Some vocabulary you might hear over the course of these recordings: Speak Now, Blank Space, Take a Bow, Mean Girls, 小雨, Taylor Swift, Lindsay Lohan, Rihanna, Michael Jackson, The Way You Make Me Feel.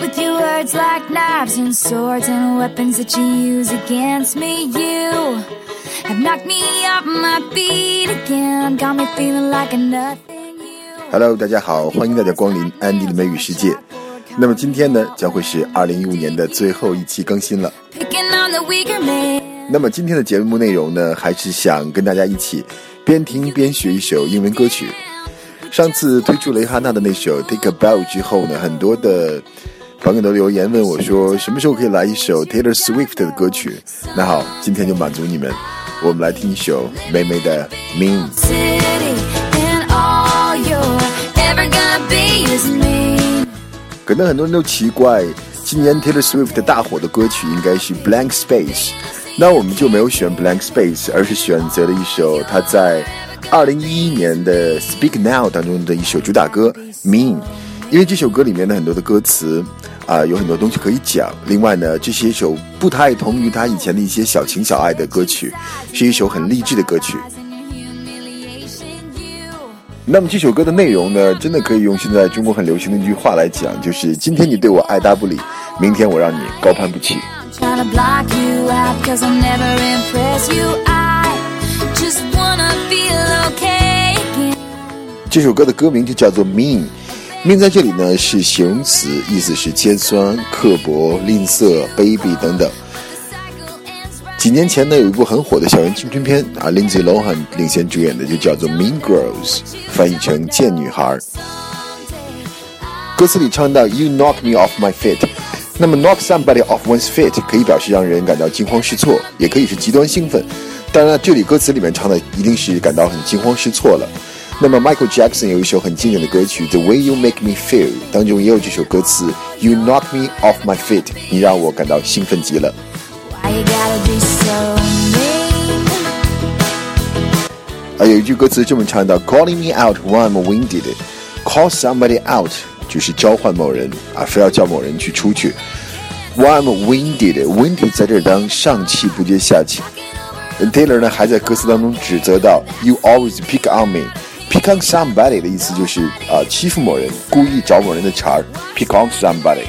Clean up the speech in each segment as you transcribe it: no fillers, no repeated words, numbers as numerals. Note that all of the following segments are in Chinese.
With your words like knives and swords and weapons that you use against me, you have knocked me off my feet again, got me feeling like a nothing you. Hello， 大家好，欢迎大家光临安迪的美语世界。那么今天呢，将会是2015年的最后一期更新了。那么今天的节目内容呢，还是想跟大家一起边听边学一首英文歌曲。上次推出蕾哈娜的那首 Take a Bow 之后呢，很多的朋友都留言问我说什么时候可以来一首 Taylor Swift 的歌曲。那好，今天就满足你们，我们来听一首妹妹的 Mean Girls。 可能很多人都奇怪，今年 Taylor Swift 大火的歌曲应该是 Blank Space， 那我们就没有选 Blank Space， 而是选择了一首她在2011年的 Speak Now 当中的一首主打歌 Mean， 因为这首歌里面的很多的歌词有很多东西可以讲。另外呢，这是一首不太同于他以前的一些小情小爱的歌曲，是一首很励志的歌曲。那么这首歌的内容呢，真的可以用现在中国很流行的一句话来讲，就是今天你对我爱答不理，明天我让你高攀不起。这首歌的歌名就叫做 Mean， Mean 在这里呢是形容词，意思是尖酸、刻薄、吝啬、卑鄙等等。几年前呢，有一部很火的校园青春片啊 Lindsay Lohan 领衔主演的，就叫做 Mean Girls， 翻译成贱女孩。歌词里唱到 You knock me off my feet， 那么 knock somebody off one's feet 可以表示让人感到惊慌失措，也可以是极端兴奋。当然这里歌词里面唱的一定是感到很惊慌失措了。那么 Michael Jackson 有一首很经典的歌曲 The Way You Make Me Feel， 当中也有这首歌词 You knock me off my feet， 你让我感到兴奋极了。有一句歌词这么唱到 Calling me out when I'm winded， Call somebody out 就是召唤某人非要叫某人去出去。When I'm winded， winded 在这儿当上气不接下气。Taylor 呢还在歌词当中指责到 You always pick on me，Pick on somebody 的意思就是欺负某人，故意找某人的茬儿。Pick on somebody。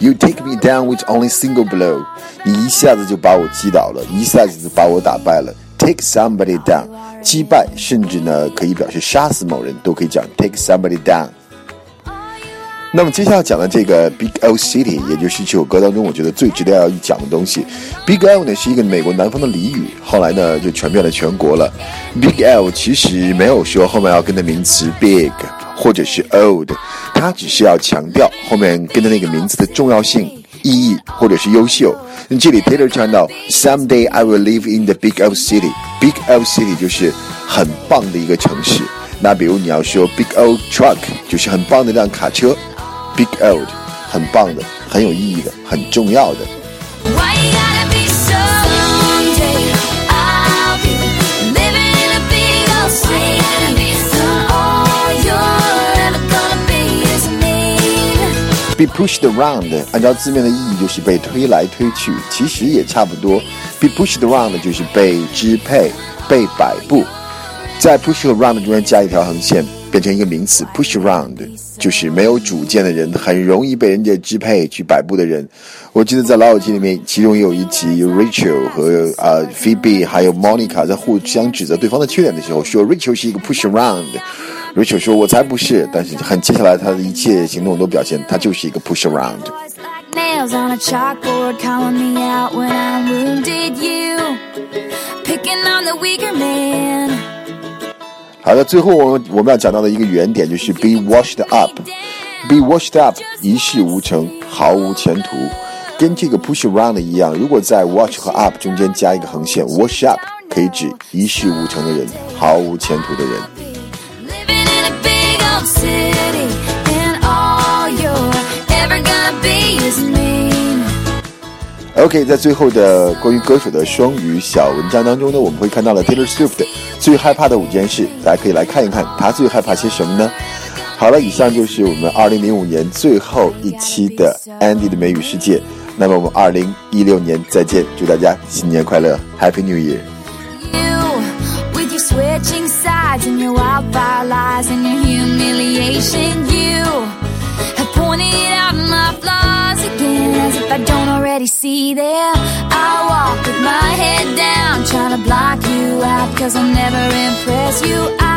You take me down with only single blow， 你一下子就把我击倒了，一下子就把我打败了。Take somebody down， 击败甚至呢可以表示杀死某人，都可以讲 Take somebody down。那么接下来讲的这个 Big L City， 也就是这首歌当中我觉得最值得要一讲的东西。Big L 呢是一个美国南方的俚语，后来呢就传遍了全国了。Big L 其实没有说后面要跟的名词 Big 或者是 Old， 它只是要强调后面跟的那个名词的重要性、意义或者是优秀。那这里 Taylor 唱到 Someday I will live in the Big L City， Big L City 就是很棒的一个城市。那比如你要说 Big L Truck 就是很棒的一辆卡车，Big Old 很棒的，很有意义的，很重要的。Be pushed around 按照字面的意义就是被推来推去，其实也差不多。Be pushed around 就是被支配、被摆布，在 push around 中间加一条横线，变成一个名词 push around， 就是没有主见的人，很容易被人家支配去摆布的人。我记得在老友记里面，其中有一集 Rachel 和Phoebe 还有 Monica 在互相指责对方的缺点的时候，说 Rachel 是一个 push around， Rachel 说我才不是，但是很接下来他的一切行动都表现他就是一个 push around。 好的，最后我们要讲到的一个原点就是 be washed up， be washed up 一事无成，毫无前途，跟这个 push around 一样，如果在 wash 和 up 中间加一个横线 wash up 可以指一事无成的人，毫无前途的人。OK， 在最后的关于歌手的双语小文章当中呢，我们会看到了 Taylor Swift 最害怕的5件事，大家可以来看一看她最害怕些什么呢。好了，以上就是我们2005年最后一期的 Andy 的美语世界，那么我们2016年再见，祝大家新年快乐 Happy New Year。switching sides in your wildfire lies and your humiliation. You have pointed out my flaws again, as if I don't already see them. I walk with my head down, trying to block you out, 'cause I'll never impress you.